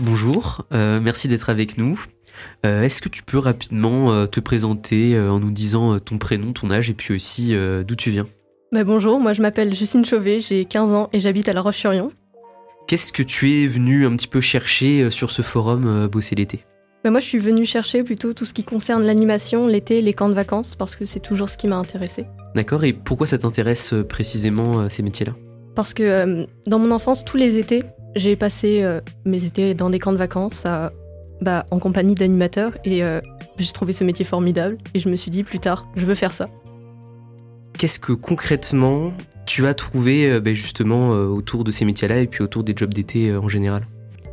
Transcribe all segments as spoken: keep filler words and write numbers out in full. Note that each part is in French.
Bonjour, euh, merci d'être avec nous. Euh, est-ce que tu peux rapidement euh, te présenter euh, en nous disant euh, ton prénom, ton âge et puis aussi euh, d'où tu viens ? Bah bonjour, moi je m'appelle Justine Chauvet, j'ai quinze ans et j'habite à La Roche-sur-Yon. Qu'est-ce que tu es venue un petit peu chercher sur ce forum euh, Bosser l'été ? Bah moi je suis venue chercher plutôt tout ce qui concerne l'animation, l'été, les camps de vacances, parce que c'est toujours ce qui m'a intéressée. D'accord, et pourquoi ça t'intéresse euh, précisément euh, ces métiers-là ? Parce que euh, dans mon enfance, tous les étés, j'ai passé euh, mes étés dans des camps de vacances à, bah, en compagnie d'animateurs et euh, j'ai trouvé ce métier formidable et je me suis dit plus tard, je veux faire ça. Qu'est-ce que concrètement tu as trouvé euh, bah, justement euh, autour de ces métiers-là et puis autour des jobs d'été euh, en général ?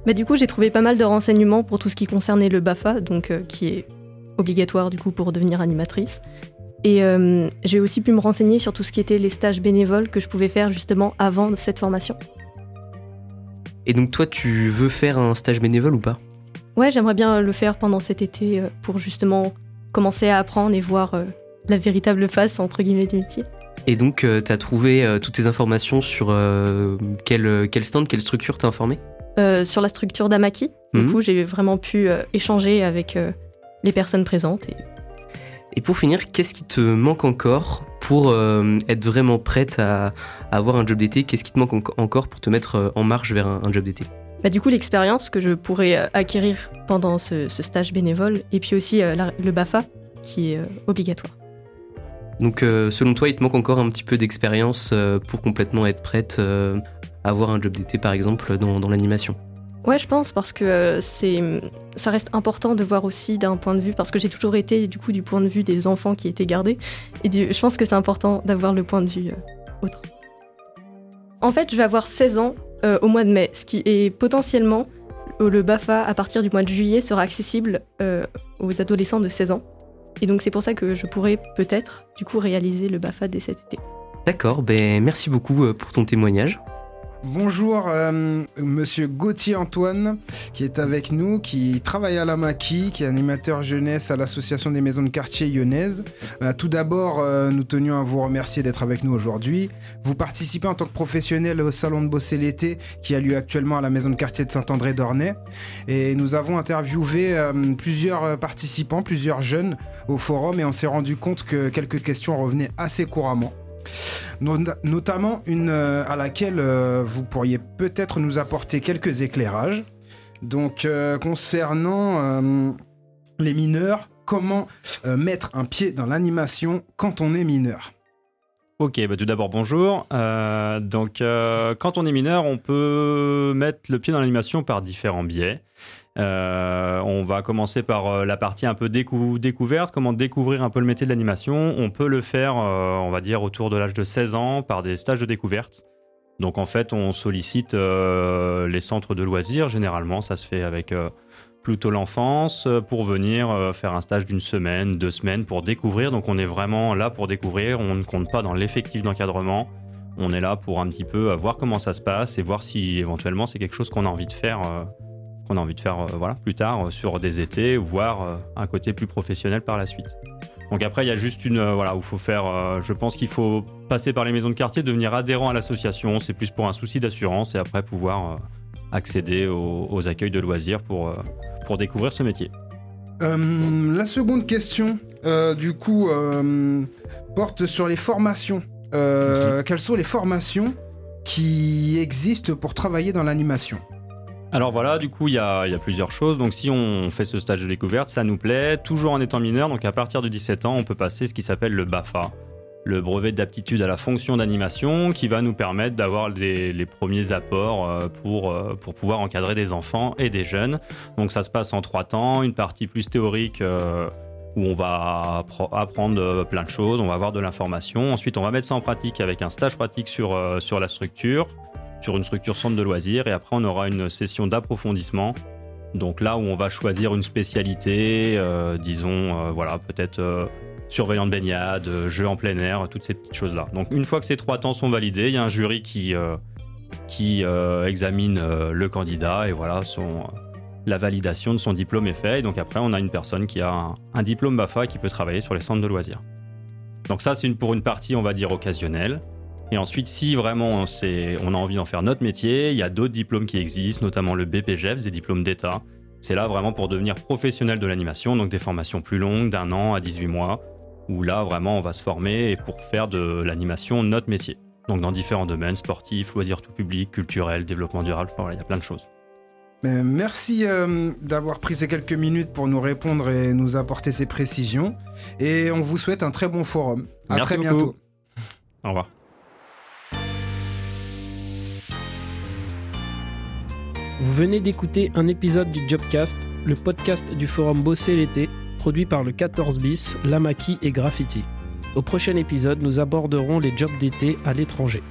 Bah, du coup, j'ai trouvé pas mal de renseignements pour tout ce qui concernait le Bafa, donc, euh, qui est obligatoire du coup, pour devenir animatrice. Et euh, j'ai aussi pu me renseigner sur tout ce qui était les stages bénévoles que je pouvais faire justement avant cette formation. Et donc toi, tu veux faire un stage bénévole ou pas ? Ouais, j'aimerais bien le faire pendant cet été pour justement commencer à apprendre et voir la véritable face entre guillemets du métier. Et donc, t'as trouvé toutes ces informations sur euh, quel, quel stand, quelle structure t'as informé ? euh, Sur la structure d'Amaki. Du mmh. coup, j'ai vraiment pu euh, échanger avec euh, les personnes présentes. Et... Et pour finir, qu'est-ce qui te manque encore pour euh, être vraiment prête à, à avoir un job d'été ? Qu'est-ce qui te manque en- encore pour te mettre en marche vers un, un job d'été ? Bah, du coup, l'expérience que je pourrais acquérir pendant ce, ce stage bénévole et puis aussi euh, la, le Bafa qui est euh, obligatoire. Donc, euh, selon toi, il te manque encore un petit peu d'expérience euh, pour complètement être prête euh, à avoir un job d'été, par exemple, dans, dans l'animation ? Ouais, je pense, parce que euh, c'est, ça reste important de voir aussi d'un point de vue, parce que j'ai toujours été du coup du point de vue des enfants qui étaient gardés, et du, je pense que c'est important d'avoir le point de vue euh, autre. En fait, je vais avoir seize ans euh, au mois de mai, ce qui est potentiellement, euh, le Bafa à partir du mois de juillet sera accessible euh, aux adolescents de seize ans, et donc c'est pour ça que je pourrais peut-être du coup réaliser le Bafa dès cet été. D'accord, ben merci beaucoup pour ton témoignage. Bonjour, euh, Monsieur Gauthier-Antoine, qui est avec nous, qui travaille à l'Amaki, qui est animateur jeunesse à l'Association des maisons de quartier lyonnaise. Euh, tout d'abord, euh, nous tenions à vous remercier d'être avec nous aujourd'hui. Vous participez en tant que professionnel au salon de Bosser l'été, qui a lieu actuellement à la maison de quartier de Saint-André-Dornay. Et nous avons interviewé euh, plusieurs participants, plusieurs jeunes au forum, et on s'est rendu compte que quelques questions revenaient assez couramment. Notamment une euh, à laquelle euh, vous pourriez peut-être nous apporter quelques éclairages. Donc euh, concernant euh, les mineurs, comment euh, mettre un pied dans l'animation quand on est mineur ? Ok, bah tout d'abord bonjour. Euh, donc euh, quand on est mineur, on peut mettre le pied dans l'animation par différents biais. Euh, on va commencer par euh, la partie un peu décou- découverte, comment découvrir un peu le métier de l'animation. On peut le faire, euh, on va dire, autour de l'âge de seize ans par des stages de découverte. Donc en fait, on sollicite euh, les centres de loisirs. Généralement, ça se fait avec euh, plutôt l'enfance pour venir euh, faire un stage d'une semaine, deux semaines pour découvrir. Donc on est vraiment là pour découvrir. On ne compte pas dans l'effectif d'encadrement. On est là pour un petit peu euh, voir comment ça se passe et voir si éventuellement c'est quelque chose qu'on a envie de faire euh, qu'on a envie de faire euh, voilà, plus tard euh, sur des étés, voire euh, un côté plus professionnel par la suite. Donc après, il y a juste une... Euh, voilà, où faut faire... Euh, je pense qu'il faut passer par les maisons de quartier, devenir adhérent à l'association, c'est plus pour un souci d'assurance, et après pouvoir euh, accéder aux, aux accueils de loisirs pour, euh, pour découvrir ce métier. Euh, la seconde question, euh, du coup, euh, porte sur les formations. Euh, okay. Quelles sont les formations qui existent pour travailler dans l'animation ? Alors voilà, du coup, il y, y a plusieurs choses. Donc si on fait ce stage de découverte, ça nous plaît, toujours en étant mineur. Donc à partir de dix-sept ans, on peut passer ce qui s'appelle le BAFA, le brevet d'aptitude à la fonction d'animation, qui va nous permettre d'avoir des, les premiers apports pour, pour pouvoir encadrer des enfants et des jeunes. Donc ça se passe en trois temps, une partie plus théorique euh, où on va appre- apprendre plein de choses, on va avoir de l'information. Ensuite, on va mettre ça en pratique avec un stage pratique sur, euh, sur la structure. sur une structure centre de loisirs, et après on aura une session d'approfondissement, donc là où on va choisir une spécialité, euh, disons euh, voilà peut-être euh, surveillant de baignade, jeu en plein air, toutes ces petites choses là. Donc une fois que ces trois temps sont validés, il y a un jury qui, euh, qui euh, examine euh, le candidat et voilà, son, la validation de son diplôme est faite. Et donc après, on a une personne qui a un, un diplôme Bafa qui peut travailler sur les centres de loisirs. Donc ça, c'est une, pour une partie, on va dire, occasionnelle. Et ensuite, si vraiment on, sait, on a envie d'en faire notre métier, il y a d'autres diplômes qui existent, notamment le B P J E P S, des diplômes d'État. C'est là vraiment pour devenir professionnel de l'animation, donc des formations plus longues, d'un an à dix-huit mois, où là, vraiment, on va se former et pour faire de l'animation notre métier. Donc dans différents domaines, sportifs, loisirs tout public, culturels, développement durable, enfin, voilà, il y a plein de choses. Mais merci euh, d'avoir pris ces quelques minutes pour nous répondre et nous apporter ces précisions. Et on vous souhaite un très bon forum. À merci très beaucoup. Bientôt. Au revoir. Vous venez d'écouter un épisode du Jobcast, le podcast du forum Bosser l'été, produit par le quatorze bis, l'Amaki et Graffiti. Au prochain épisode, nous aborderons les jobs d'été à l'étranger.